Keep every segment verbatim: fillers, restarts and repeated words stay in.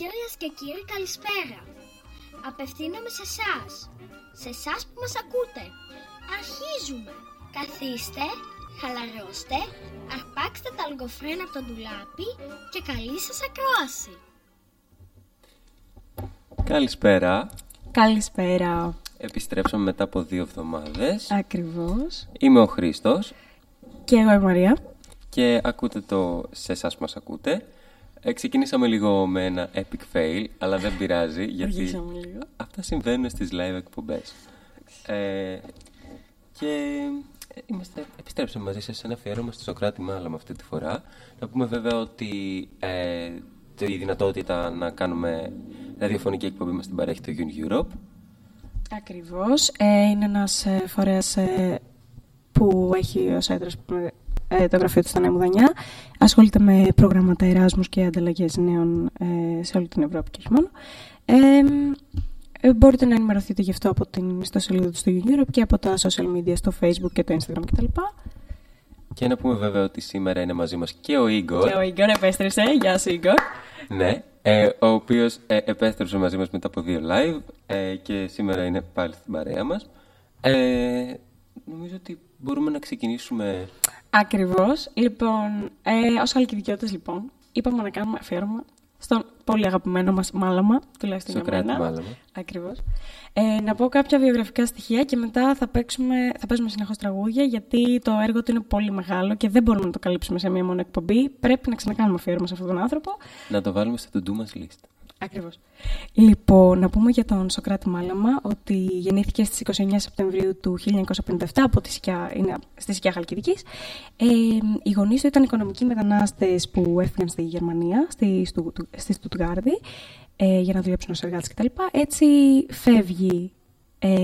Κυρίες και κύριοι, καλησπέρα. Απευθύνομαι σε εσάς, σε εσάς που μας ακούτε. Αρχίζουμε. Καθίστε, χαλαρώστε, αρπάξτε τα λογοφρένα από το ντουλάπι και καλή σας ακρόαση. Καλησπέρα. Καλησπέρα. Επιστρέψαμε μετά από δύο εβδομάδες. Ακριβώς. Είμαι ο Χρήστος. Και εγώ η Μαρία. Και ακούτε το σε εσάς που μας ακούτε. Ξεκινήσαμε λίγο με ένα epic fail, αλλά δεν πειράζει, γιατί αυτά συμβαίνουν στις live εκπομπές. Ε, και είμαστε, επιστρέψαμε μαζί σας σε ένα αφιέρωμα στο Σωκράτη Μάλαμα αυτή τη φορά. Να πούμε βέβαια ότι ε, η δυνατότητα να κάνουμε ραδιοφωνική εκπομπή μας την παρέχει το Young Europe. Ακριβώς. Ε, είναι ένας φορέας ε, που έχει ως έδρας το γραφείο του στα Νέα Μουδανιά. Ασχολείται με προγράμματα Εράσμους και ανταλλαγές νέων ε, σε όλη την Ευρώπη και όχι μόνο. Ε, ε, μπορείτε να ενημερωθείτε γι' αυτό από την ιστοσελίδα του στο Europe και από τα social media στο Facebook και το Instagram κτλ. Και να πούμε βέβαια ότι σήμερα είναι μαζί μας και ο Ίγκορ. Και ο Ίγκορ επέστρεψε. Γεια σου, Ίγκορ. Ναι, ε, ο οποίος ε, επέστρεψε μαζί μας μετά από δύο live ε, και σήμερα είναι πάλι στην παρέα μας. Ε, νομίζω ότι μπορούμε να ξεκινήσουμε. Ακριβώς. Λοιπόν, ε, ως χαλκιδικιώτες, λοιπόν, είπαμε να κάνουμε αφιέρωμα στον πολύ αγαπημένο μας Μάλαμα, τουλάχιστον για μένα. Μάλαμα. Ακριβώς. Ε, να πω κάποια βιογραφικά στοιχεία και μετά θα, παίξουμε, θα παίζουμε συνεχώς τραγούδια, γιατί το έργο του είναι πολύ μεγάλο και δεν μπορούμε να το καλύψουμε σε μία μόνο εκπομπή. Πρέπει να ξανακάνουμε αφιέρωμα σε αυτόν τον άνθρωπο. Να το βάλουμε στο to-do μας list. Ακριβώς. Λοιπόν, να πούμε για τον Σωκράτη Μάλαμα ότι γεννήθηκε στις εικοστή ενάτη Σεπτεμβρίου του χίλια εννιακόσια πενήντα επτά από τη Σικιά, είναι, στη Σικιά Χαλκιδικής. Ε, οι γονείς του ήταν οικονομικοί μετανάστες που έφυγαν στη Γερμανία, στη, στο, στη Στουτγκάρδη, ε, για να δουλέψουν ως εργάτες κτλ. Έτσι φεύγει ε,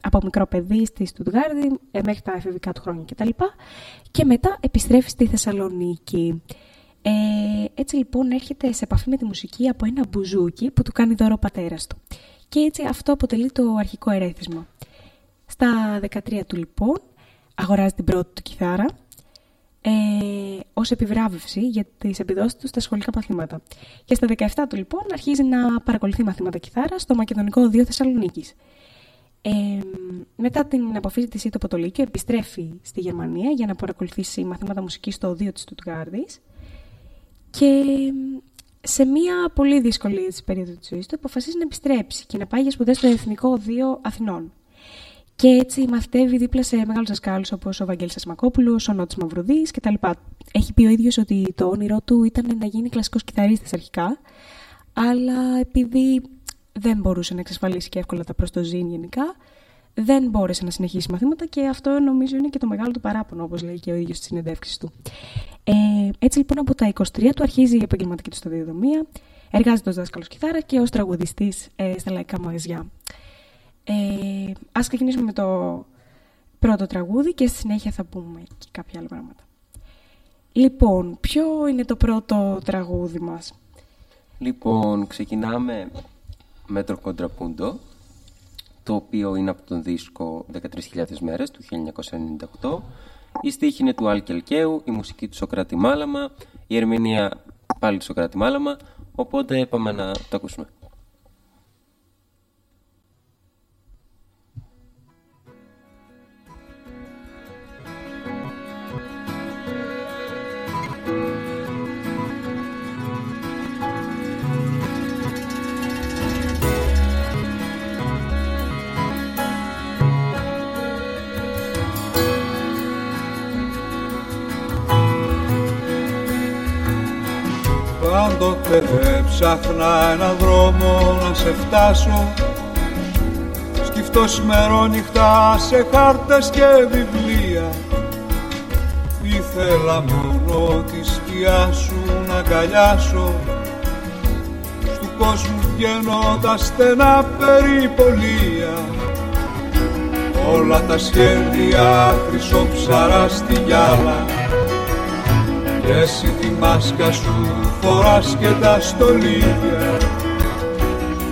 από μικρό παιδί στη Στουτγκάρδη ε, μέχρι τα εφηβικά του χρόνια κτλ. Και μετά επιστρέφει στη Θεσσαλονίκη. Ε, έτσι λοιπόν έρχεται σε επαφή με τη μουσική από ένα μπουζούκι που του κάνει δώρο ο πατέρας του. Και έτσι αυτό αποτελεί το αρχικό ερέθισμα. Στα δεκατρία του λοιπόν αγοράζει την πρώτη του κιθάρα ε, ως επιβράβευση για τις επιδόσεις του στα σχολικά μαθήματα. Και στα δεκαεπτά του λοιπόν αρχίζει να παρακολουθεί μαθήματα κιθάρας στο Μακεδονικό Οδείο Θεσσαλονίκης. Ε, μετά την αποφύτισή του από το Λύκειο επιστρέφει στη Γερμανία για να παρακολουθήσει μαθήματα μουσικής στο Οδείο της Στουτγκάρδης. Και σε μία πολύ δύσκολη περίοδο της ζωής του, αποφασίζει να επιστρέψει και να πάει για σπουδές στο Εθνικό Οδείο Αθηνών. Και έτσι μαθητεύει δίπλα σε μεγάλους δασκάλους όπως ο Βαγγέλης Ασμακόπουλος, ο Νότης Μαυρουδής κτλ. Έχει πει ο ίδιος ότι το όνειρό του ήταν να γίνει κλασικός κιθαρίστας αρχικά, αλλά επειδή δεν μπορούσε να εξασφαλίσει και εύκολα τα προστοζήν γενικά, δεν μπόρεσε να συνεχίσει μαθήματα και αυτό νομίζω είναι και το μεγάλο του παράπονο, όπως λέει και ο ίδιος στη συνεντεύξη του. Ε, έτσι λοιπόν από τα είκοσι τρία του αρχίζει η επαγγελματική του σταδιοδρομία, εργάζεται ως δάσκαλος κιθάρα και ως τραγουδιστής ε, στα λαϊκά μαγαζιά. Ε, ας ξεκινήσουμε με το πρώτο τραγούδι και στη συνέχεια θα πούμε και κάποια άλλα πράγματα. Λοιπόν, ποιο είναι το πρώτο τραγούδι μας? Λοιπόν, ξεκινάμε με το Κοντραπούντο, το οποίο είναι από τον δίσκο δεκατρείς χιλιάδες μέρες του χίλια εννιακόσια ενενήντα οκτώ. Η στίχη είναι του Άλ Κελκαίου, η μουσική του Σωκράτη Μάλαμα, η ερμηνεία πάλι του Σωκράτη Μάλαμα, οπότε πάμε να το ακούσουμε. Πάντοτε έψαχνα έναν δρόμο να σε φτάσω, σκυφτός μερόνυχτα σε χάρτες και βιβλία. Ήθελα μόνο τη σκιά σου να αγκαλιάσω, στου κόσμου βγαίνω τα στενά περιπολία. Όλα τα σχέδια χρυσόψαρα στη γυάλα, κι εσύ τη μάσκα σου φοράς και τα στολίδια.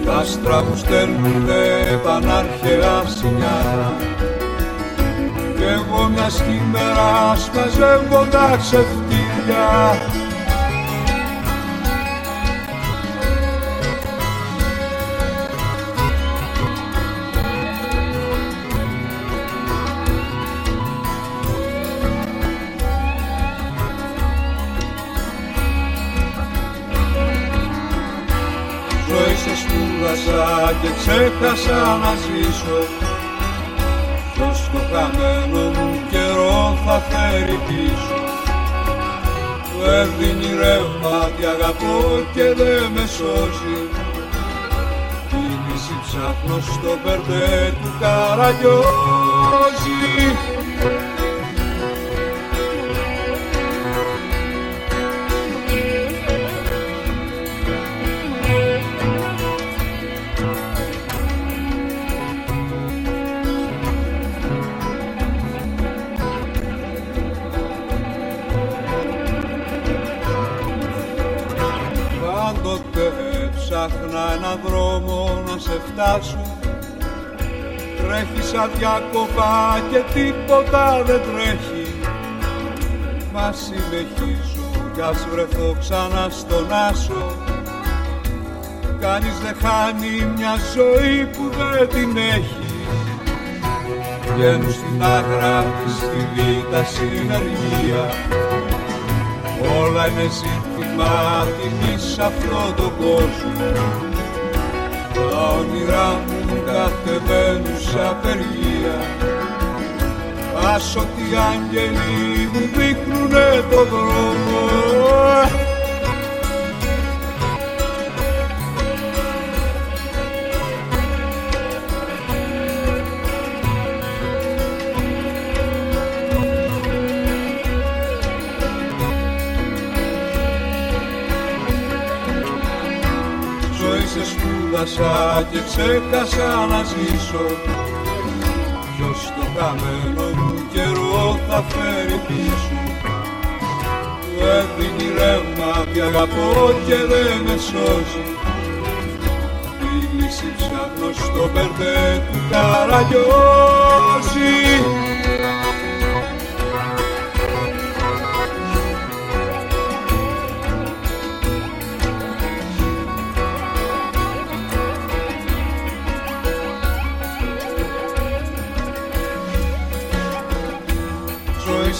Τα άστρα μου στέλνουνε πανάρχαια σινιάρα, κι εγώ μια χειμέρα μαζεύω τα ξεφτύλια. θάλασσα και ξέχασα να ζήσω. Ποιος το χαμένο μου καιρό θα φέρει πίσω? Που έδινε ρεύμα τι αγαπώ και δε με σώζει. Κίνηση ψάχνω στο περτέ του Καραγιόζη. Ψάχνα έναν δρόμο να σε φτάσω. Τρέχεις αδιάκοπα και τίποτα δεν τρέχει. Μα συνεχίζω κι ας βρεθώ ξανά στον άσο. Κανείς δεν χάνει μια ζωή που δεν την έχει. Βγαίνουν στην άκρα της στη βήτα συνεργεία. Όλα είναι ζήτημα τιμής σ' αυτό το κόσμο. Τα όνειρά μου κατεβαίνουν σ' απεργία. Ας ότι οι άγγελοι μου δείχνουνε το δρόμο. Και ξέχασα να ζήσω. Ποιος το χαμένο μου καιρό θα φέρει πίσω? Του έδινε ρεύμα και αγαπώ και δεν με σώζει. Τη λύση ψάχνω στο περτέ του Καραγιόζη.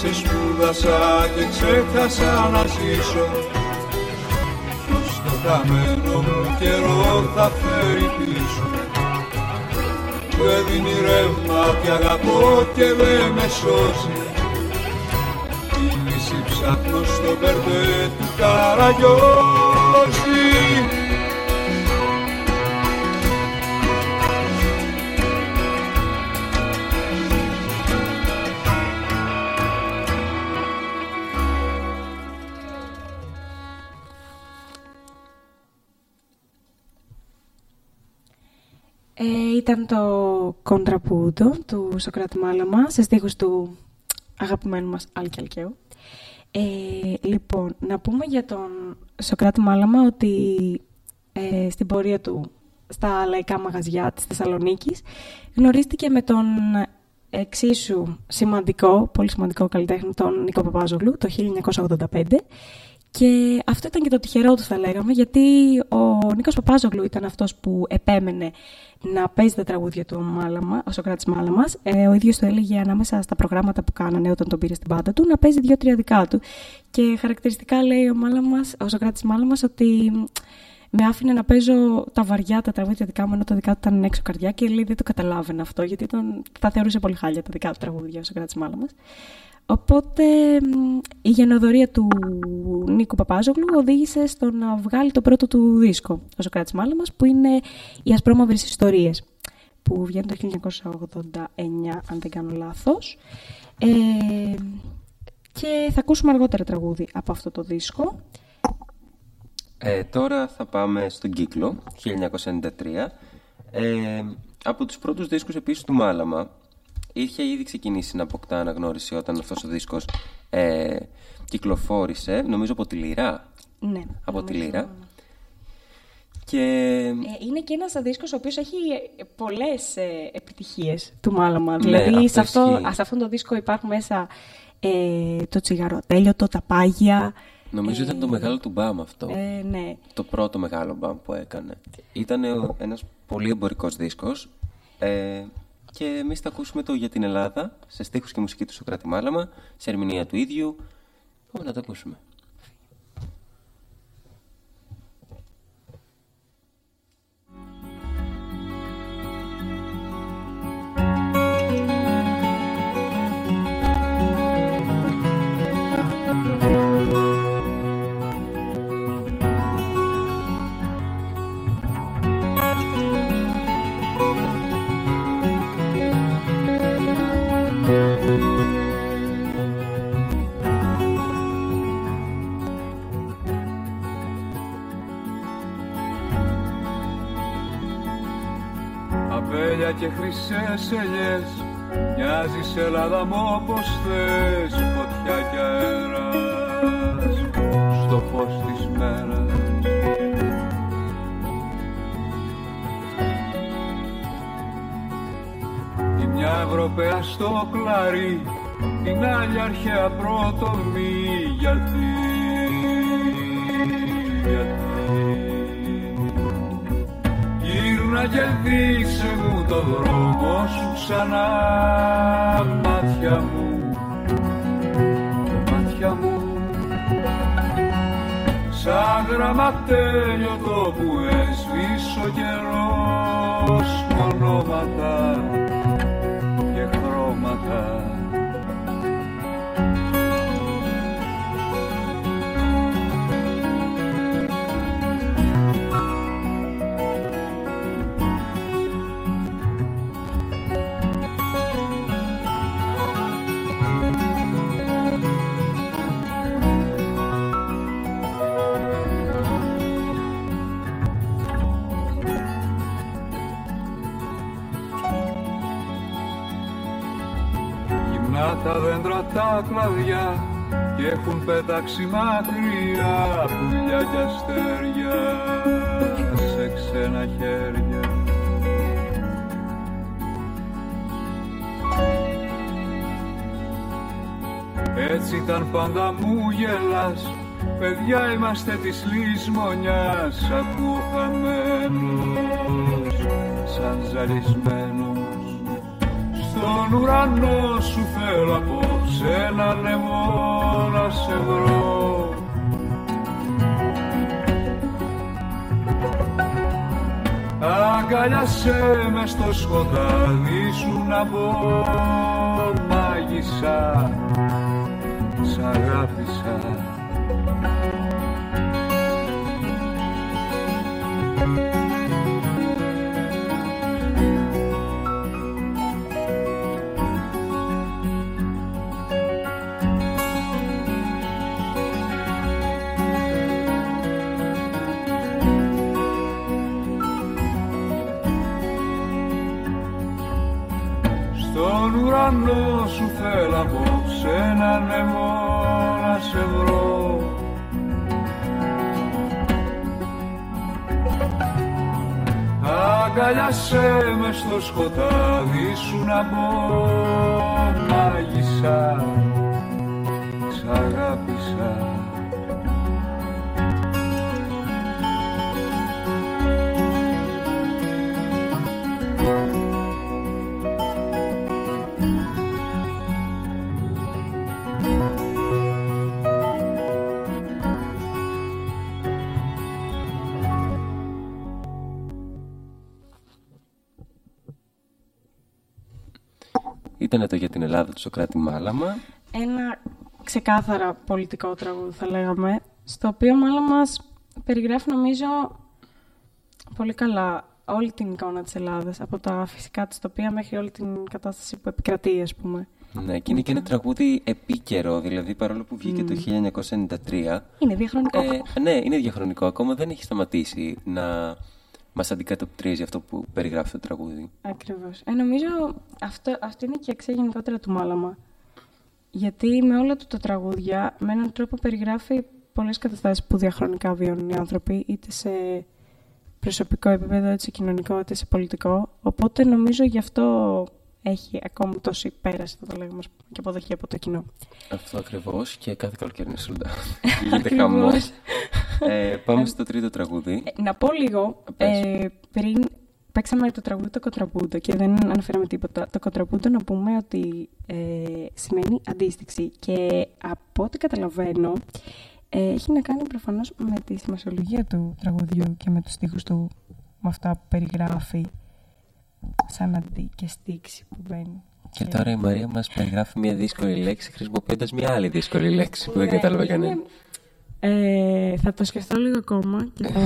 Σε σπούδασα και ξέχασα να ζήσω. Ποιος το χαμένο μου καιρό θα φέρει πίσω? Του έδινε ρεύμα και αγαπώ και δεν με σώζει. Τη λύση ψάχνω στο περτέ του Καραγιόζη. Ήταν το κοντραπούντο του Σοκράτη Μάλαμα σε στίχους του αγαπημένου μας Άλκη Αλκαίου. Ε, λοιπόν, να πούμε για τον Σοκράτη Μάλαμα ότι ε, στην πορεία του στα λαϊκά μαγαζιά της Θεσσαλονίκης γνωρίστηκε με τον εξίσου σημαντικό, πολύ σημαντικό καλλιτέχνη, τον Νίκο Παπάζογλου, το χίλια εννιακόσια ογδόντα πέντε. Και αυτό ήταν και το τυχερό του, θα λέγαμε, γιατί ο Νίκος Παπάζογλου ήταν αυτός που επέμενε να παίζει τα τραγούδια του Μάλαμα, ο Σοκράτης Μάλαμας. Ε, ο ίδιος το έλεγε ανάμεσα στα προγράμματα που κάνανε όταν τον πήρε στην πάντα του, να παίζει δύο-τρία δικά του. Και χαρακτηριστικά λέει ο, Μάλαμας, ο Σοκράτης Μάλαμας ότι με άφηνε να παίζω τα βαριά, τα τραγούδια δικά μου, ενώ τα δικά του ήταν έξω καρδιά, και λέει δεν το καταλάβαινε αυτό, γιατί ήταν, τα θεωρούσε πολύ χάλια τα δικά του τραγούδια ο Σοκράτης Μάλαμας. Οπότε η γενοδορία του Νίκου Παπάζογλου οδήγησε στο να βγάλει το πρώτο του δίσκο, ο Σοκράτης Μάλαμας, που είναι οι Ασπρόμαυρες Ιστορίες, που βγαίνει το χίλια εννιακόσια ογδόντα εννιά, αν δεν κάνω λάθος. Ε, και θα ακούσουμε αργότερα τραγούδι από αυτό το δίσκο. Ε, τώρα θα πάμε στον Κύκλο, χίλια εννιακόσια ενενήντα τρία. Ε, από τους πρώτους δίσκους επίσης του Μάλαμα. Είχε ήδη ξεκινήσει να αποκτά αναγνώριση όταν αυτός ο δίσκος ε, κυκλοφόρησε, νομίζω από τη Λυρά. Ναι, από τη Λυρά. Και... Ε, είναι και ένας δίσκος ο οποίος έχει πολλές ε, επιτυχίες του Μάλαμα. Ναι, δηλαδή, σε, αυτό, σε αυτόν τον δίσκο υπάρχουν μέσα ε, το τσιγάρο ατέλειωτο, τα πάγια. Νομίζω ε, ήταν το μεγάλο του μπαμ αυτό. Ε, ναι. Το πρώτο μεγάλο μπαμ που έκανε. Ήταν ένας πολύ εμπορικός δίσκος. Ε, Και εμείς θα ακούσουμε το «Για την Ελλάδα» σε στίχους και μουσική του Σοκράτη Μάλαμα, σε ερμηνεία του ίδιου. Πάμε να το ακούσουμε. κοπέλια και χρυσές ελιές. Μοιάζεις Ελλάδα μου όπως θες, φωτιά κι αέρας στο φως της μέρας. Η μια Ευρωπαία στο κλαρί, την άλλη αρχαία πρότομη. Γιατί, γιατί γύρνα και δείξε μου το δρόμο σου ξανά, μάτια μου, μάτια μου. Σαν γραμματέλιο το που έσβησε ο καιρός, ονόματα και χρώματα. Τα δέντρα τα κλαδιά και έχουν πέταξει μακριά πουλιά κι αστέρια σε ξένα χέρια. Έτσι ήταν πάντα μου γελάς, παιδιά είμαστε της λησμονιάς. Ακούω χαμένος σαν ζαλισμένος. Στον ουρανό σου θέλω απόψε να ανεβώ να σε βρω. Αγκαλιάσέ με στο σκοτάδι σου να μπω, μάγισσα, σ' αγάπησα. Ουρανό σου θέλω απόψε να ανεβώ να σε βρω. Αγκαλιάσέ με στο σκοτάδι σου να μπω, μάγισσα, σ' αγάπησα. Ήταν το «Για την Ελλάδα» του Σωκράτη Μάλαμα. Ένα ξεκάθαρα πολιτικό τραγούδι, θα λέγαμε, στο οποίο μάλλον μας περιγράφει, νομίζω, πολύ καλά όλη την εικόνα της Ελλάδας, από τα φυσικά της τοπία μέχρι όλη την κατάσταση που επικρατεί, ας πούμε. Ναι, και είναι και ένα τραγούδι επίκαιρο, δηλαδή παρόλο που βγήκε mm. το χίλια εννιακόσια ενενήντα τρία. Είναι διαχρονικό. Ε, ναι, είναι διαχρονικό. Ακόμα δεν έχει σταματήσει να μας αντικατοπτρίζει αυτό που περιγράφει το τραγούδι. Ακριβώς. Ε, νομίζω αυτό, αυτό είναι και αξία γενικότερα του Μάλαμα. Γιατί με όλα του τα τραγούδια, με έναν τρόπο περιγράφει πολλές καταστάσεις που διαχρονικά βιώνουν οι άνθρωποι, είτε σε προσωπικό επίπεδο, είτε σε κοινωνικό, είτε σε πολιτικό. Οπότε νομίζω γι' αυτό έχει ακόμη τόση πέραση, θα το λέγαμε, και αποδοχή από το κοινό. Αυτό ακριβώς, και κάθε καλοκαίρινη σούλτα. Γίνεται χαμός. ε, πάμε στο τρίτο τραγούδι. Ε, να πω λίγο. Ε, πριν παίξαμε το τραγούδι το Κοτραμπούντο και δεν αναφέραμε τίποτα. Το Κοτραμπούντο, να πούμε ότι ε, σημαίνει αντίστοιξη. Και από ό,τι καταλαβαίνω, ε, έχει να κάνει προφανώς με τη σημασιολογία του τραγουδιού και με τους στίχους του, με αυτά που περιγράφει. Σαν αντί και στίξη που μπαίνει. Και, και τώρα η Μαρία μας περιγράφει μια δύσκολη λέξη χρησιμοποιώντας μια άλλη δύσκολη λέξη που δεν κατάλαβα κανένα. Ε, θα το σκεφτώ λίγο ακόμα και θα,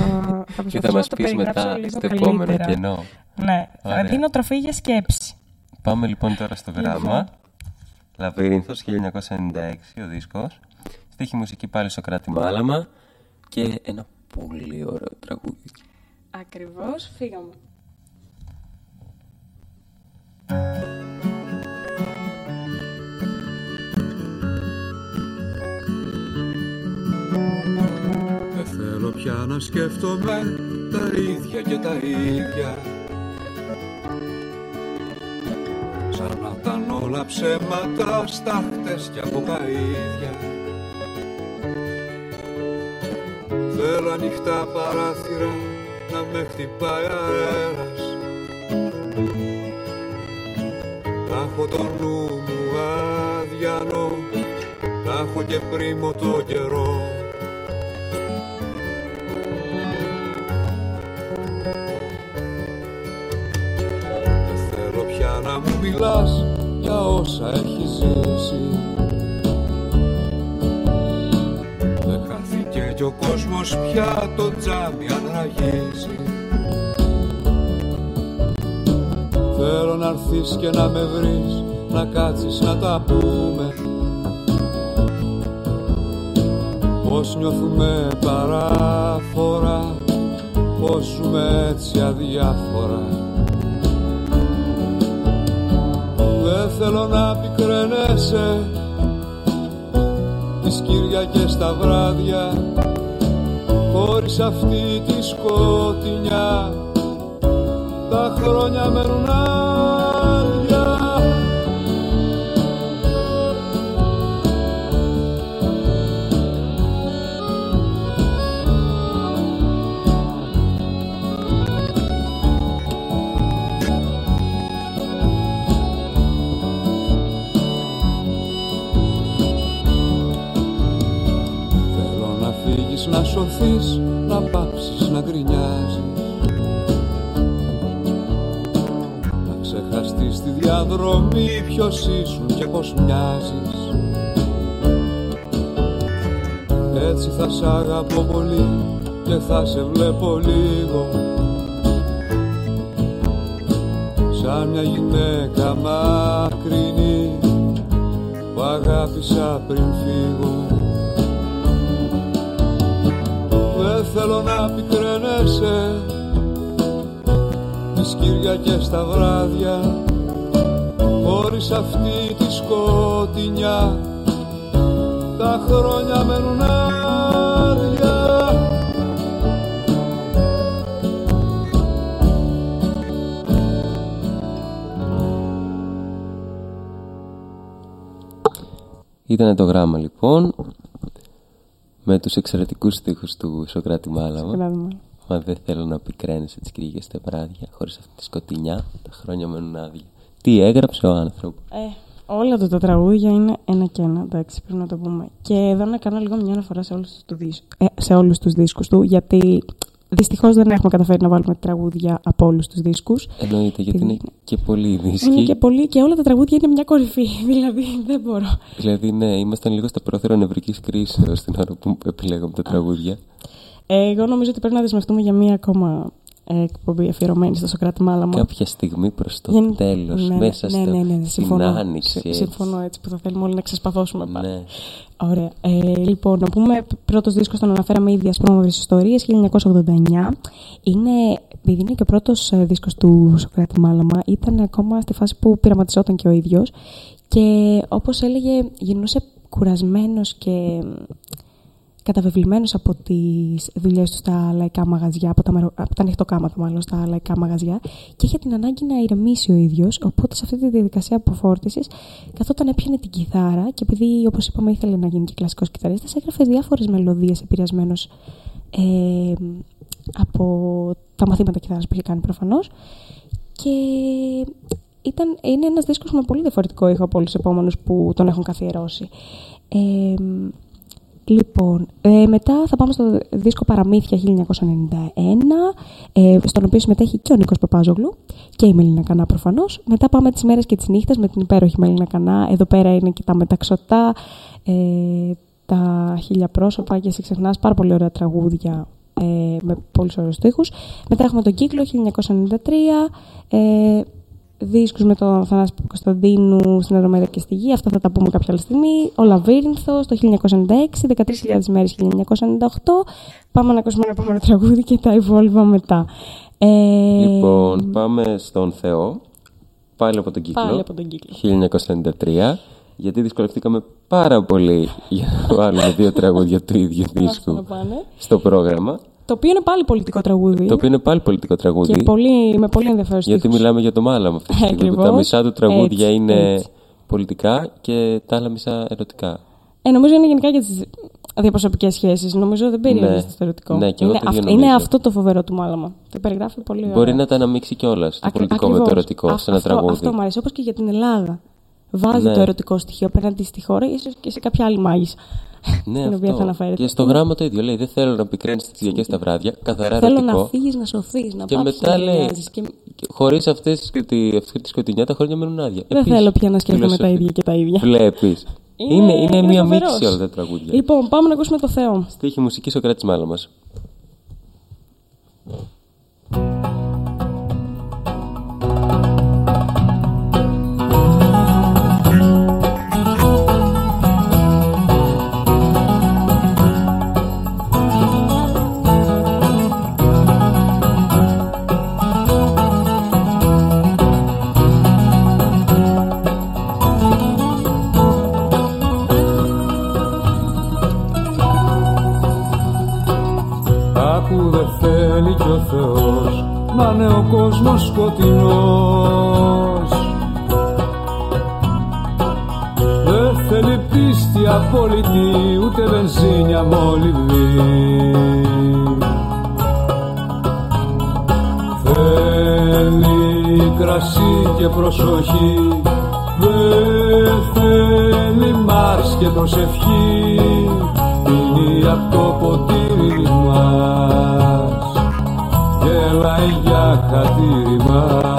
θα, και θα μας πεις μετά στο επόμενο κενό. Ναι, θα δίνω τροφή για σκέψη. Πάμε λοιπόν τώρα στο γράμμα. Λαβύρινθος, χίλια εννιακόσια ενενήντα έξι, ο δίσκος. Στίχη μουσική πάλι Σωκράτη Μάλαμα. Και ένα πολύ ωραίο τραγούδι. Ακριβώς, φύγαμε. Δεν θέλω πια να σκέφτομαι τα ίδια και τα ίδια, σαν να ήταν όλα ψέματα, στάχτες και αποκαίδια. Θέλω ανοιχτά παράθυρα να με χτυπάει αέρας, να έχω το νου μου αδιανό, να έχω και πρίμο το καιρό. Δεν θέλω πια να μου μιλάς για όσα έχεις ζήσει, δεν χάθηκε κι ο κόσμος πια, το τζάμι αν ραγίζει. Θέλω να έρθεις και να με βρεις, να κάτσεις να τα πούμε, πώς νιώθουμε παράφορα, πώς ζούμε έτσι αδιάφορα. Δεν θέλω να πικραίνεσαι τις Κυριακές τα βράδια, χωρίς αυτή τη σκοτεινιά τα χρόνια μένουν άδεια. Θέλω να φύγεις, να σωθείς, να πάψεις να γκρινιάζεις, χαστείς στη διαδρομή ποιος ήσουν και πως μοιάζεις. Έτσι θα σ' αγαπώ πολύ και θα σε βλέπω λίγο, σαν μια γυναίκα μακρινή που αγάπησα πριν φύγω. Δεν θέλω να πικραίνεσαι τις Κυριακές τα βράδια, χωρίς αυτή τη σκοτεινιά τα χρόνια μένουν άδεια. Ήτανε το Γράμμα λοιπόν, με τους εξαιρετικούς στίχους του Σωκράτη Μάλαμα. Μα δεν θέλω να πικραίνεσαι τις Κυριακές τα βράδια, χωρίς αυτή τη σκοτεινιά τα χρόνια μένουν άδεια. Τι έγραψε ο άνθρωπος. Ε, όλα τα τραγούδια είναι ένα και ένα, εντάξει, πρέπει να το πούμε. Και εδώ να κάνω λίγο μια αναφορά σε όλους τους, δίσ... ε, σε όλους τους δίσκους του, γιατί δυστυχώς δεν έχουμε καταφέρει να βάλουμε τραγούδια από όλους τους δίσκους. Εννοείται, γιατί είναι και πολλοί δίσκοι. Είναι και πολλοί και όλα τα τραγούδια είναι μια κορυφή, δηλαδή δεν μπορώ. Δηλαδή, ναι, ήμασταν λίγο στα πρόθυρα νευρικής κρίσεως την ώρα που επιλέγαμε τα τραγούδια. Εγώ νομίζω ότι πρέπει να δεσμευτούμε για μία ακόμα εκπομπή αφιερωμένη στο Σωκράτη Μάλαμα. Κάποια στιγμή προς το για... τέλος, ναι, μέσα ναι, ναι, ναι, ναι, ναι, στην άνοιξη. Συμφωνώ, συμφωνώ έτσι που θα θέλουμε όλοι να ξεσπαθώσουμε πάλι. Ναι. Ωραία. Ε, λοιπόν, να πούμε πρώτος δίσκος, τον αναφέραμε ήδη, Ας πούμε μαύρες ιστορίες, χίλια εννιακόσια ογδόντα εννιά. Είναι, επειδή είναι και ο πρώτος δίσκος του Σωκράτη Μάλαμα, ήταν ακόμα στη φάση που πειραματιζόταν και ο ίδιος και όπως έλεγε γινούσε κουρασμένος και καταβεβλημένος από τις δουλειές του στα λαϊκά μαγαζιά, από τα, μερο... από τα νυχτοκάματα μάλλον στα λαϊκά μαγαζιά, και είχε την ανάγκη να ηρεμήσει ο ίδιος, οπότε σε αυτή τη διαδικασία αποφόρτισης καθόταν, έπιανε την κιθάρα και επειδή όπως είπαμε ήθελε να γίνει και κλασικός κιθαρίστας, έγραφε διάφορες μελωδίες επηρεασμένος ε, από τα μαθήματα κιθάρας που είχε κάνει προφανώς. Και ήταν, είναι ένας δίσκος με πολύ διαφορετικό ήχο από όλους τους επόμενους που τον έχουν καθιερώσει. Ε, Λοιπόν, ε, μετά θα πάμε στο δίσκο Παραμύθια χίλια εννιακόσια ενενήντα ένα, ε, στον οποίο συμμετέχει και ο Νίκος Παπάζογλου και η Μελίνα Κανά προφανώς. Μετά πάμε τις μέρες και τις νύχτες με την υπέροχη Μελίνα Κανά. Εδώ πέρα είναι και τα μεταξωτά, ε, τα χίλια πρόσωπα και εσύ ξεχνάς, πάρα πολύ ωραία τραγούδια ε, με πολλούς ωραίους στίχους. Μετά έχουμε τον Κύκλο χίλια εννιακόσια ενενήντα τρία, ε, δίσκους με τον Θανάση Κωνσταντίνου, Στην Ανδρομέδα και στη Γη, αυτά θα τα πούμε κάποια άλλη στιγμή. Ο Λαβύρινθος το χίλια εννιακόσια ενενήντα έξι, δεκατρείς χιλιάδες μέρες χίλια εννιακόσια ενενήντα οκτώ. Πάμε να ακούσουμε ένα επόμενο τραγούδι και τα υπόλοιπα μετά. Ε... Λοιπόν, πάμε στον Θεό, πάλι από τον κύκλο. Πάλι από τον κύκλο. χίλια εννιακόσια ενενήντα τρία. Γιατί δυσκολευτήκαμε πάρα πολύ για να βάλουμε δύο τραγούδια του ίδιου δίσκου στο πρόγραμμα. Το οποίο είναι πάλι πολιτικό τραγούδι. Το οποίο είναι πάλι πολιτικό τραγούδι. Και πολύ, με πολύ ενδιαφέρον. Γιατί στίχους. Μιλάμε για το Μάλαμο αυτή τη στιγμή. Τα μισά του τραγούδια έτσι, είναι έτσι. πολιτικά και τα άλλα μισά ερωτικά. Ε, νομίζω είναι γενικά για τις διαπροσωπικές σχέσεις. Νομίζω δεν περιέχει ναι. το ερωτικό. Ναι, και εγώ είναι, το αυ... είναι αυτό το φοβερό του Μάλαμα. Το περιγράφει πολύ ωραία. Μπορεί να τα αναμίξει κιόλα το Ακρι... πολιτικό ακριβώς. με το ερωτικό σε ένα τραγούδι. Αυτό μου αρέσει. Όπως και για την Ελλάδα. Βάζει ναι. το ερωτικό στοιχείο απέναντι στη χώρα, ίσως και σε κάποια άλλη μάγισσα. Ναι, αυτό. Και στο γράμμα το ίδιο. Λέει: δεν θέλω να πικραίνεις τις Κυριακές τα βράδια. Καθαρά θέλω ερωτικό. Θέλω να φύγεις, να σωθείς, να πάψεις. Και μετά λέει: και... χωρίς αυτή τη σκοτεινιά τα χρόνια μένουν άδεια. Δεν Επίσης, θέλω πια να σκέφτομαι τα ίδια και τα ίδια. Βλέπεις. Είναι, είναι, είναι, είναι μία μίξη όλα τα τραγούδια. Λοιπόν, πάμε να ακούσουμε το Θεό. Στίχη μουσική Σωκράτης Μάλαμας. Μα είναι ο κόσμος σκοτεινός. Δεν θέλει πίστη απόλυτη, ούτε βενζίνη αμόλυβη. Θέλει κρασί και προσοχή, δεν θέλει Μάρς και προσευχή. Πίνει απ' το ποτήρι μας και λαγιά χατήρι μας.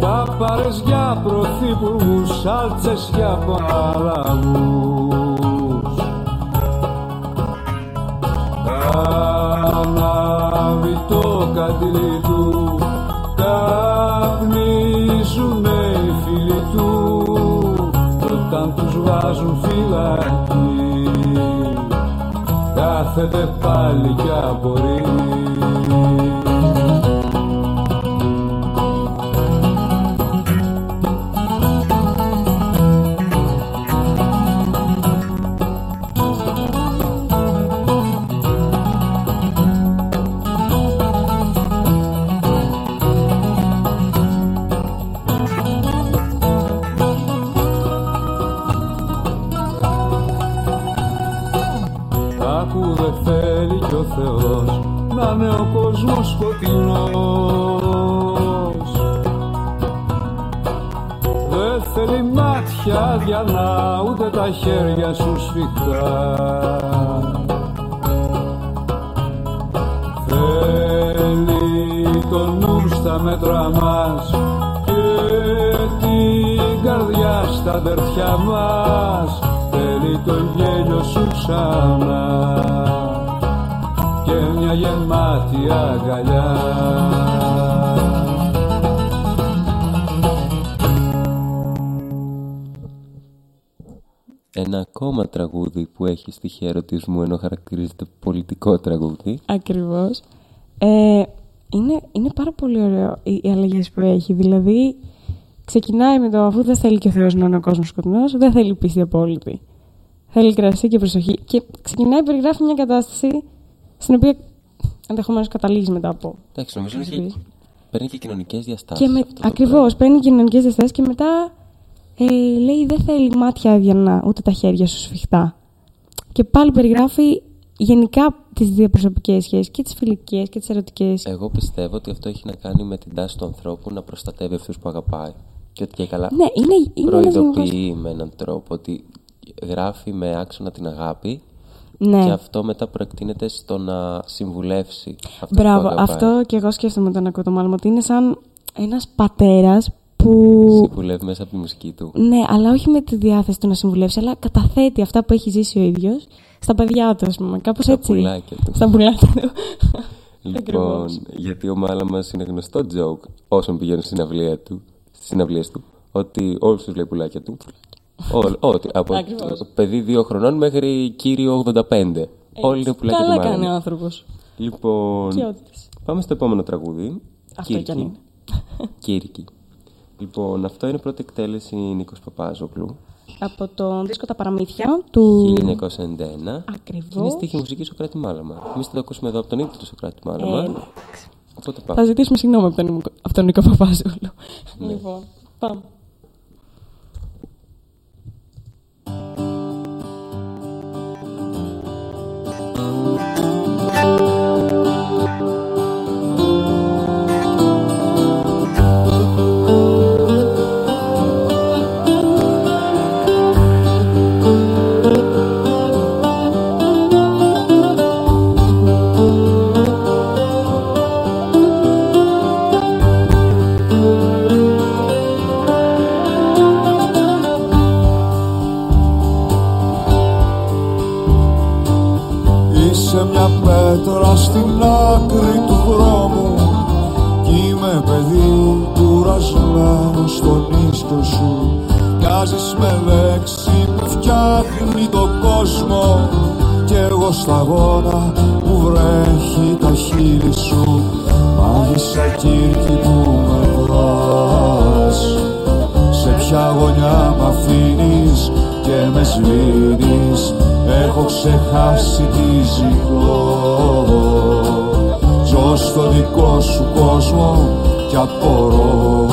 Παπάρες για πρωθυπουργούς, σάλτσες για παλαβούς. Ανάβει το κατήλι του, καπνίζουνε οι φίλοι του όταν τους βάζουν φυλακή. Κάθεται πάλι κι απορεί. Ούτε τα χέρια σου σφιχτά. Θέλει το νου στα μέτρα μας και την καρδιά στα αδερφιά μας. Θέλει το γέλιο σου ξανά και μια γεμάτη αγκαλιά. Ένα ακόμα τραγούδι που έχει στοιχεία ερωτισμού ενώ χαρακτηρίζεται πολιτικό τραγούδι. Ακριβώς. Ε, είναι, είναι πάρα πολύ ωραίο οι αλλαγές που έχει. Δηλαδή, ξεκινάει με το αφού δεν θέλει και ο Θεός να είναι ο κόσμος σκοτεινός, δεν θέλει πίστη απόλυτη. Θέλει κρασί και προσοχή. Και ξεκινάει, περιγράφει μια κατάσταση στην οποία ενδεχομένως καταλήγει μετά από. Εντάξει, νομίζω ότι παίρνει και κοινωνικές διαστάσεις. Με... Ακριβώς, παίρνει κοινωνικές διαστάσεις και μετά. Ε, λέει δεν θέλει μάτια αδιανά, ούτε τα χέρια σου σφιχτά. Και πάλι περιγράφει γενικά τις διαπροσωπικές σχέσεις και τις φιλικές και τις ερωτικές. Εγώ πιστεύω ότι αυτό έχει να κάνει με την τάση του ανθρώπου να προστατεύει αυτούς που αγαπάει. Και ότι και καλά ναι, είναι, είναι προειδοποιεί με έναν τρόπο ότι γράφει με άξονα την αγάπη Ναι. Και αυτό μετά προεκτείνεται στο να συμβουλεύσει. Αυτό. Μπράβο, αυτό και εγώ σκέφτομαι όταν ακούω το μάλλον, ότι είναι σαν ένας πατέρας που... συμβουλεύει μέσα από τη μουσική του. Ναι, αλλά όχι με τη διάθεση του να συμβουλεύσει, αλλά καταθέτει αυτά που έχει ζήσει ο ίδιος στα παιδιά του, ας πούμε, κάπως στα έτσι. Στα πουλάκια του. Στα πουλάκια του. Λοιπόν, γιατί ο Μάλα μας είναι γνωστό joke όσων πηγαίνουν στην αυλία του, στις συναυλίες του, ότι όλους τους λέει πουλάκια του. Ό, ό,τι, από παιδί δύο χρονών μέχρι κύριο ογδόντα πέντε. Έτσι. Όλοι είναι πουλάκια του Μάλα. Καλά κάνει ο άνθρωπος. Λοιπόν, πάμε στο επόμενο τραγούδι. Αυτό κι αν είναι. Κύρκη. Λοιπόν, αυτό είναι πρώτη εκτέλεση Νίκος Παπάζοκλου. Από τον δίσκο Τα Παραμύθια του χίλια εννιακόσια ενενήντα ένα. Ακριβώς. Είναι στίχη μουσική Σοκράτη Μάλαμα. Εμείς θα το ακούσουμε εδώ από τον ίδιο του Σοκράτη Μάλαμα. Ε, Οπότε πάμε. Θα ζητήσουμε συγγνώμη από τον, από τον Νίκο Παπάζοκλου. Ναι. Λοιπόν, πάμε. Πέτρα στην άκρη του δρόμου κι είμαι παιδί κουρασμένο στον ίσκιο σου. Κάζεις με λέξη που φτιάχνει τον κόσμο κι εγώ στα γόνα που βρέχει τα χείλη σου. Μάγισσα Κύρκη που με βράς, σε ποια γωνιά μ' αφήνεις και με σβήνεις. Έχω ξεχάσει τι ζητώ. Ζω στο δικό σου κόσμο κι απορώ.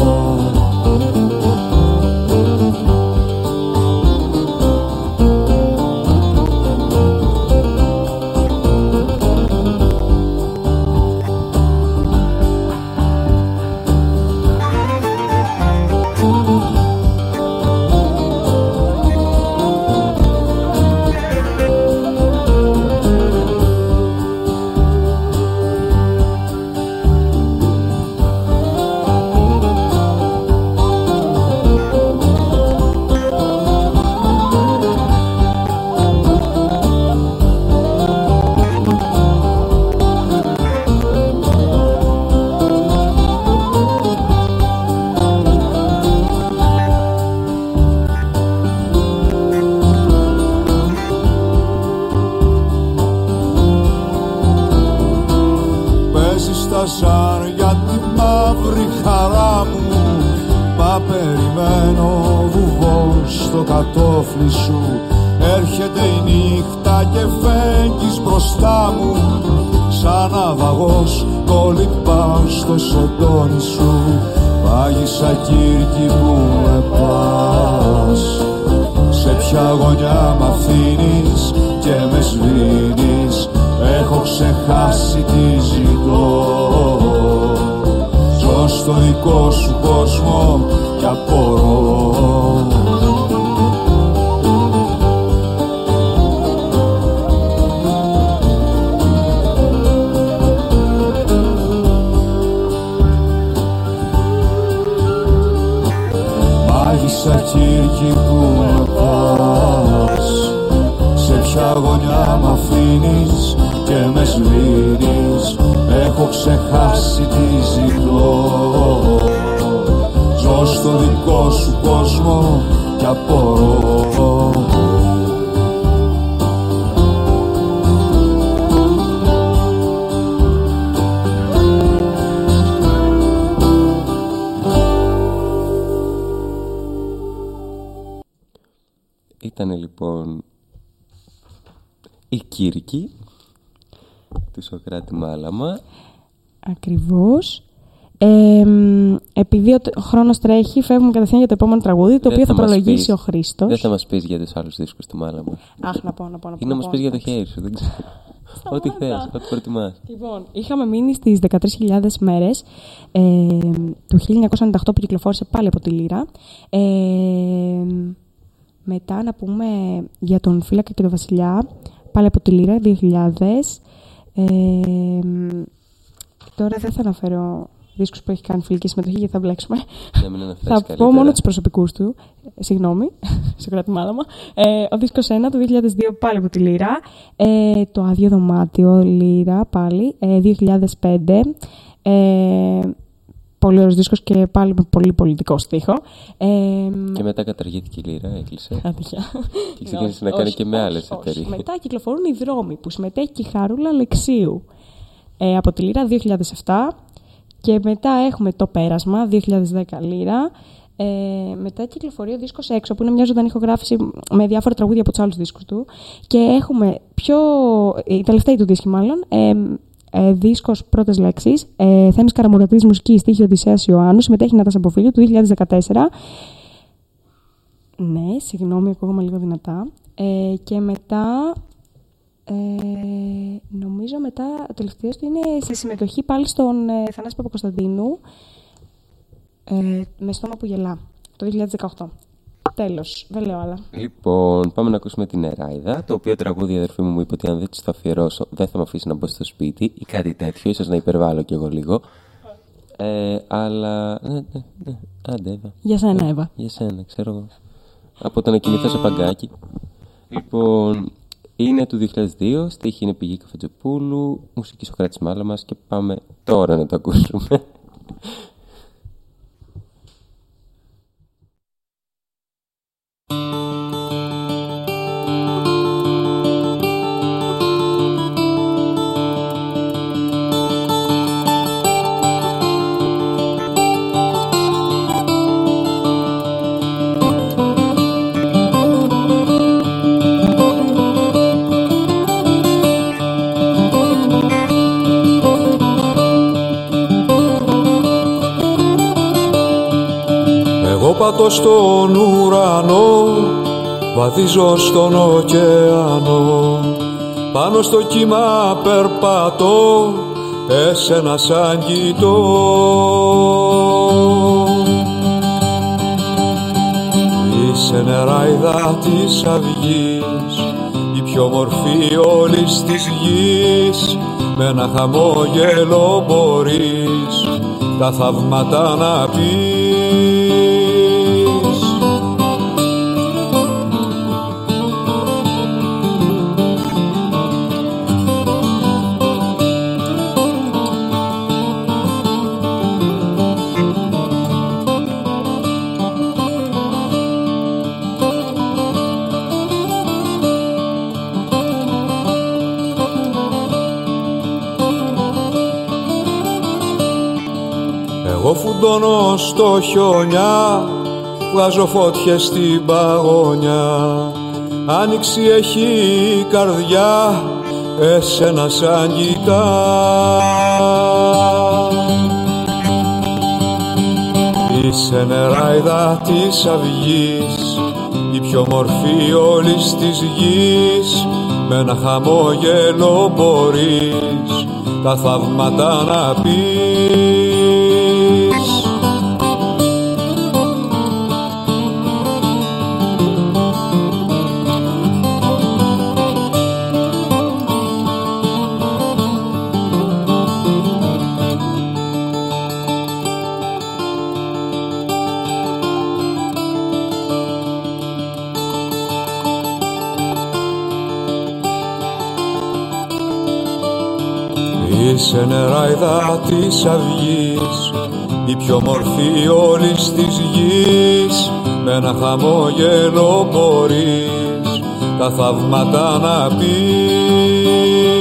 Κύρκη του Σοκράτη Μάλαμα. Ακριβώς. Ε, επειδή ο χρόνος τρέχει, φεύγουμε κατευθείαν για το επόμενο τραγούδι, το δεν οποίο θα, θα προλογίσει πεις, ο Χρήστος. Δεν θα μας πεις για τους άλλους δίσκους του Μάλαμα. Αχ, να πω, να πω. Ή να μας πεις για το χέρι σου, δεν ξέρω. Ό,τι θες, ό,τι προτιμάς. Λοιπόν, είχαμε μείνει στις δεκατρείς χιλιάδες μέρες ε, του χίλια εννιακόσια ενενήντα οκτώ που κυκλοφόρησε πάλι από τη Λύρα. Ε, μετά να πούμε για τον Φύλακα και τον Βασιλιά. πάλι από τη Λύρα, δύο χιλιάδες. Ε, τώρα δεν θα αναφέρω δίσκους που έχει κάνει φιλική συμμετοχή, γιατί θα μπλέξουμε. Θα πω μόνο τους προσωπικούς του. Ε, συγγνώμη, σε κρατημάδα μου. Ε, ο δίσκος ένα, το δύο χιλιάδες δύο, πάλι από τη Λύρα. Ε, το Άδειο Δωμάτιο, Λύρα, πάλι, ε, δύο χιλιάδες πέντε. Ε, πολύ ωραίος δίσκος και πάλι με πολύ πολιτικό στίχο. Ε, και μετά καταργήθηκε η Λύρα, έκλεισε. Άτυχα. Και ξεκίνησε να κάνει όχι, και με άλλες εταιρείες. Μετά κυκλοφορούν οι δρόμοι που συμμετέχει και η Χαρούλα Αλεξίου. Ε, από τη Λύρα, δύο χιλιάδες επτά. Και μετά έχουμε το Πέρασμα, δύο χιλιάδες δέκα, Λύρα. Ε, μετά κυκλοφορεί ο δίσκος έξω, που είναι μια ζωντανή ηχογράφηση με διάφορα τραγούδια από τους άλλους δίσκους του. Και έχουμε πιο. Η τελευταία του δίσκη, μάλλον. Ε, Ε, δίσκος Πρώτες Λέξεις, ε, Θέμης Καραμουρατίδης, μουσική, στίχη Οδυσσέας Ιωάννου, συμμετέχει να τα αποφύγει του δύο χιλιάδες δεκατέσσερα. Ναι, συγγνώμη, ακούγομαι λίγο δυνατά. Ε, και μετά, ε, νομίζω μετά, ο τελευταίος του είναι σε συμμετοχή πάλι στον ε, Θανάση Παπακοσταντίνου, ε, με στόμα που γελά, το δύο χιλιάδες δεκαοκτώ. Τέλος, δεν λέω άλλα. Λοιπόν, πάμε να ακούσουμε την Εράιδα, το οποίο τραγούδι η αδερφή μου μου είπε ότι αν δεν της το αφιερώσω δεν θα με αφήσει να μπω στο σπίτι ή κάτι τέτοιο, ίσως να υπερβάλλω κι εγώ λίγο. Ε, αλλά. Ναι, ναι, ναι. Άντε, Εύα. Για σένα, ε, Εύα. Για σένα, ξέρω εγώ. Από το να κοιμηθώ σε παγκάκι. Λοιπόν, είναι του δύο χιλιάδες δύο, στίχη είναι Πηγή Καφετζοπούλου, μουσική Σωκράτη Μάλαμας και πάμε τώρα να το ακούσουμε. Πατώ στον ουρανό, βαδίζω στον ωκεανό, πάνω στο κύμα περπατώ, εσένα σαν κοιτώ. Είσαι νεράιδα της αυγής, η πιο μορφή όλης της γης, με ένα χαμόγελο μπορείς τα θαύματα να πεις. Φουντώνω στο χιονιά, βγάζω φωτιές στην παγωνιά. Άνοιξη έχει η καρδιά, εσένα σαν κοιτά. Είσαι νεράιδα της αυγής, η πιο μορφή όλης της γης, με ένα χαμόγελο μπορείς τα θαύματα να πεις. Είσαι νεράιδα της αυγής, η πιο μορφή όλης της γης, με ένα χαμόγελο μπορείς τα θαύματα να πεις.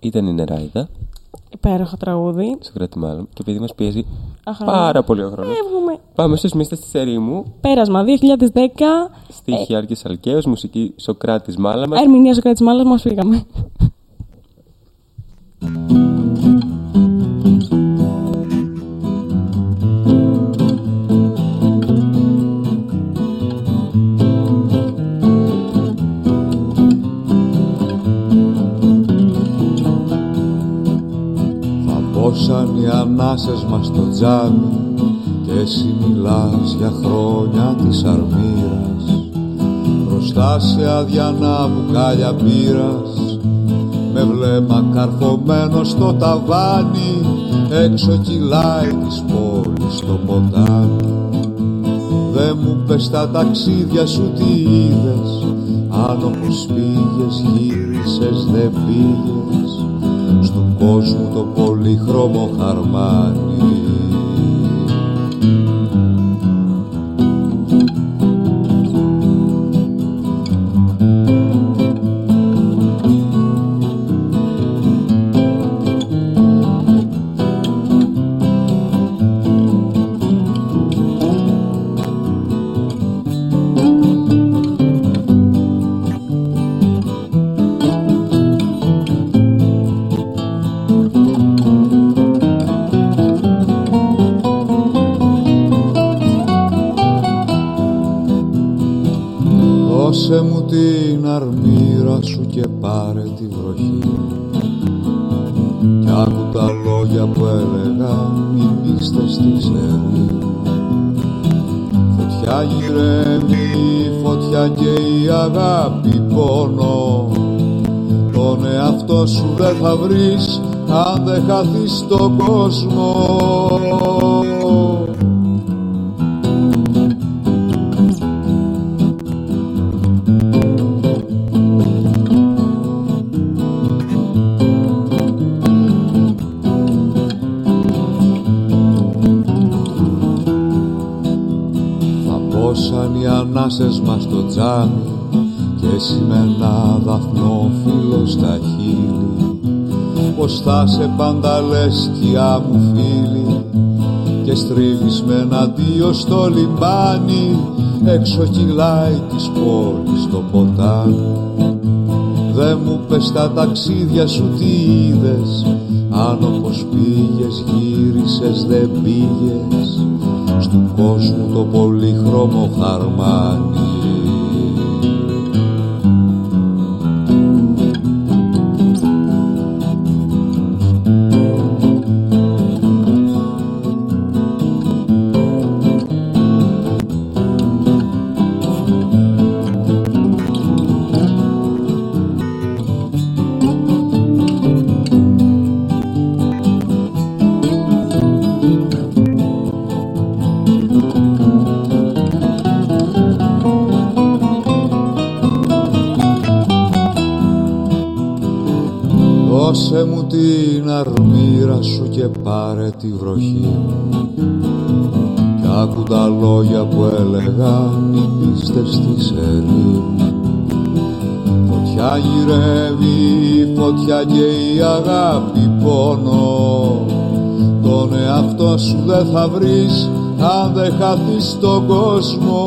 Ήταν η Νεράιδα Υπέροχο τραγούδι. Συγκράτη μάλλον. Και επειδή μας πιέζει αχρονία. Πάρα πολύ ο χρόνος. Εύγουμε. Πάμε στους μύστες της ερήμου. Πέρασμα δύο χιλιάδες δέκα. Στίχη ε... Άρκης Αλκαίος, μουσική Σοκράτης Μάλαμας. Ερμηνεία Σοκράτης Μάλαμας, μας φύγαμε. Σαν οι ανάσες μας στο τζάμι και εσύ μιλάς για χρόνια της αρμύρας. Μπροστά σε αδιανά μπουκάλια μπύρας, με βλέμμα καρφωμένο στο ταβάνι, έξω κυλάει της πόλης το ποτάμι. Δε μου πες στα ταξίδια σου τι είδες, αν όπως πήγες γύρισες δεν πήγες στον κόσμο το πολύχρωμο χαρμάνι. Δώσε μου την αρμύρα σου και πάρε τη βροχή κι άκου τα λόγια που έλεγα μη μίστες τη ξερή. Φωτιά γυρεύει, φωτιά και η αγάπη πόνο, τον εαυτό σου δεν θα βρεις αν δεν χαθείς τον κόσμο. Ανάσες μας στο τζάμι και εσύ με ένα δαφνόφυλλο στα χείλη. Πως θα σε πάντα λες σκιά μου φίλη και στρίβεις με ένα δύο στο λιμάνι, έξω κυλάει της πόλης το ποτάμι. Δε μου πες τα ταξίδια σου τι είδες, αν όπως πήγες γύρισες δεν πήγες στου κόσμου το πολύχρωμο χαρμάνι. Δώσε μου την αρμύρα σου και πάρε τη βροχή κι άκου τα λόγια που έλεγα μη πίστες της ερήμου. Φωτιά γυρεύει, φωτιά και η αγάπη πόνο, τον εαυτό σου δεν θα βρεις αν δεν χαθείς τον κόσμο.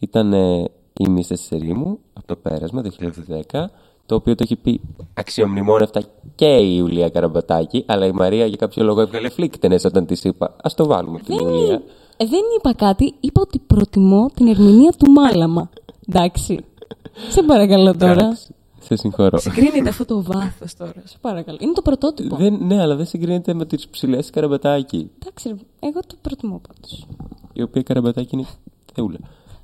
Ήταν ε, οι μύστες της ερήμου από το πέρασμα το δύο χιλιάδες δέκα, το οποίο το έχει πει αξιομνημόνευτα και η Ιουλία Καραμπατάκη, αλλά η Μαρία για κάποιο λόγο έβγαλε φλίκτενες όταν της είπα ας το βάλουμε την Ιουλία. Δεν είπα κάτι, είπα ότι προτιμώ την ερμηνεία του Μάλαμα. Εντάξει, σε παρακαλώ τώρα. Σε συγχωρώ. Συγκρίνεται αυτό το βάθος τώρα, σε παρακαλώ. Είναι το πρωτότυπο. Δεν, ναι, αλλά δεν συγκρίνεται με τις ψηλές της Καραμπατάκη. Εντάξει, εγώ το προτιμώ πάντως. Η οποία Καραμπατάκη είναι θεούλα.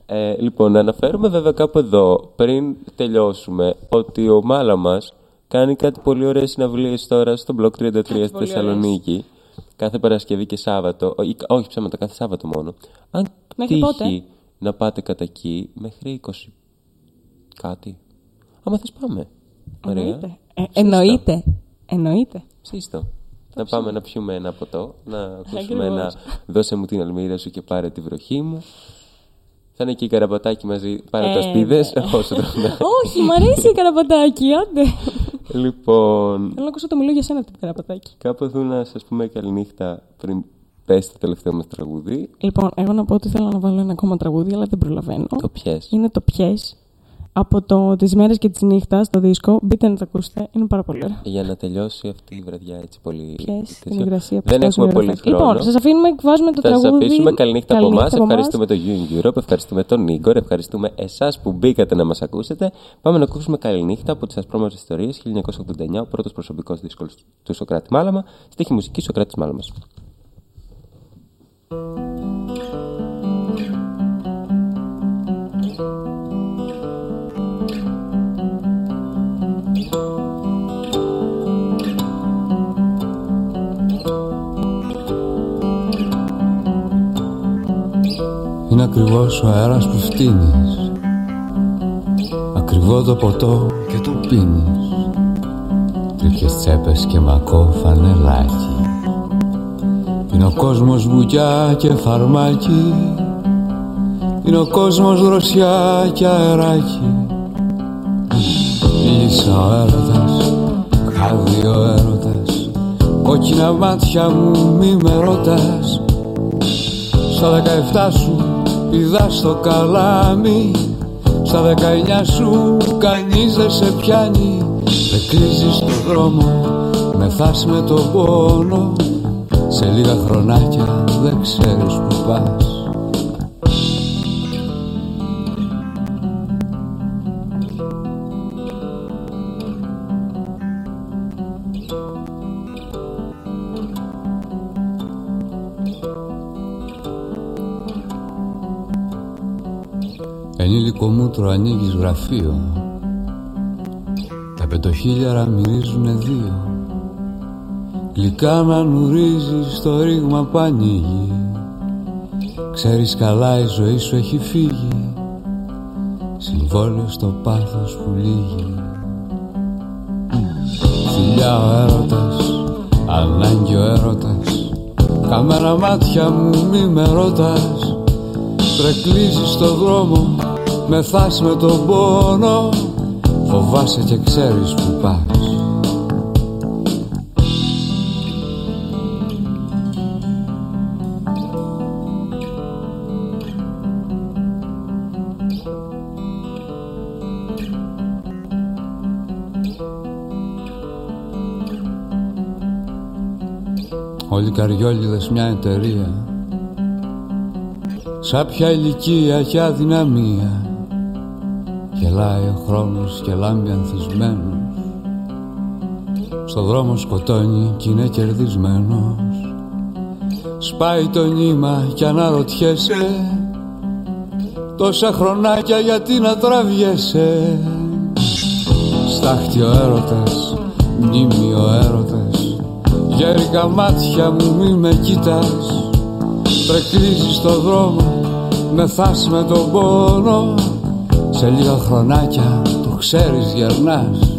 Ε, λοιπόν, να αναφέρουμε βέβαια κάπου εδώ, πριν τελειώσουμε, ότι ο Μάλαμας κάνει κάτι πολύ ωραίες συναυλίες τώρα στο Block τριάντα τρία στη Θεσσαλονίκη. Κάθε Παρασκευή και Σάββατο. Ό, όχι ψέματα, κάθε Σάββατο μόνο. Αν μέχρι τύχει πότε? να πάτε κατά εκεί μέχρι είκοσι κάτι. Άμα θες πάμε, Μαρία. Ε, εννοείται. Εννοείται. Σύστο. Να πάμε να πιούμε ένα ποτό, να ακούσουμε ένα «Δώσε μου την αλμύρα σου και πάρε τη βροχή μου». Θα είναι και η Καραμπατάκη μαζί, πάρε ε, τα σπίδες. Ε, ε. Όχι, μου αρέσει η Καραμπατάκη, άντε. Λοιπόν... Θέλω να ακούσω το μιλό για σένα από την Καραμπατάκη. Κάπου εδώ να σας πούμε καληνύχτα πριν πες το τελευταίο μας τραγούδι. Λοιπόν, εγώ να πω ότι θέλω να βάλω ένα ακόμα τραγούδι, αλλά δεν προλαβαίνω. Το ποιες. Είναι το ποιες. Από το «Τις μέρες και τις νύχτας», το δίσκο, μπείτε να το ακούσετε, είναι πάρα πολύ ωραία. Για να τελειώσει αυτή η βραδιά έτσι πολύ... Ποιες, την υγρασία που δεν έχουμε πολύ χρόνο. Λοιπόν, σας αφήνουμε, βάζουμε το θα τραγούδι. Θα σας αφήσουμε, καληνύχτα από εμάς, ευχαριστούμε το You in Europe, ευχαριστούμε τον Igor, ευχαριστούμε εσάς που μπήκατε να μας ακούσετε. Πάμε να ακούσουμε «Καληνύχτα» από τις Ασπρόμαυρες Ιστορίες, χίλια εννιακόσια ογδόντα εννιά, ο πρώτος προσωπικός δίσκος του Σωκράτη Μάλαμα, στίχη μουσική Σωκράτης Μάλαμας. Είναι ακριβώς ο αέρας που φτύνεις, ακριβό το ποτό και το πίνεις, τρίπιες τσέπες και μακό φανελάκι. Είναι ο κόσμος μπουκιά και φαρμάκι, είναι ο κόσμος δροσιά και αεράκι. Μίλησα ο έρωτας, κάδει ο έρωτας, κόκκινα μάτια μου μη με ρώτας. Στα δεκαεφτά σου πηδά στο καλάμι, στα δεκαεννιά σου κανείς δεν σε πιάνει. Δεν κλείζεις το δρόμο, μεθάς με τον πόνο, σε λίγα χρονάκια δεν ξέρεις που πας. Ενήλικο μούτρο ανοίγεις γραφείο, τα πεντοχίλιαρα μυρίζουνε δύο, γλυκά να νουρίζεις το ρήγμα που ανοίγει. Ξέρεις καλά η ζωή σου έχει φύγει, συμβόλαιο στο πάθος που λύγει. Φιλιά ο έρωτας, ανάγκη ο έρωτας, καμένα μάτια μου μη με ρώτας. Τρεκλίζεις το δρόμο, μεθάς με τον πόνο, φοβάσαι και ξέρεις που πας. Όλοι οι καριόλιδες μια εταιρεία, σ' άπια ηλικία και αδυναμία, γελάει ο χρόνος και λάμπει ανθισμένος, στο δρόμο σκοτώνει κι είναι κερδισμένος. Σπάει το νήμα και αναρωτιέσαι, τόσα χρονάκια γιατί να τραβιέσαι. Στάχτη ο έρωτας, μνήμη ο έρωτας, γέρικα μάτια μου μη με κοίτας. Τρεκλίζεις το δρόμο, μεθάς με τον πόνο, σε λίγα χρονάκια το ξέρεις γερνάς.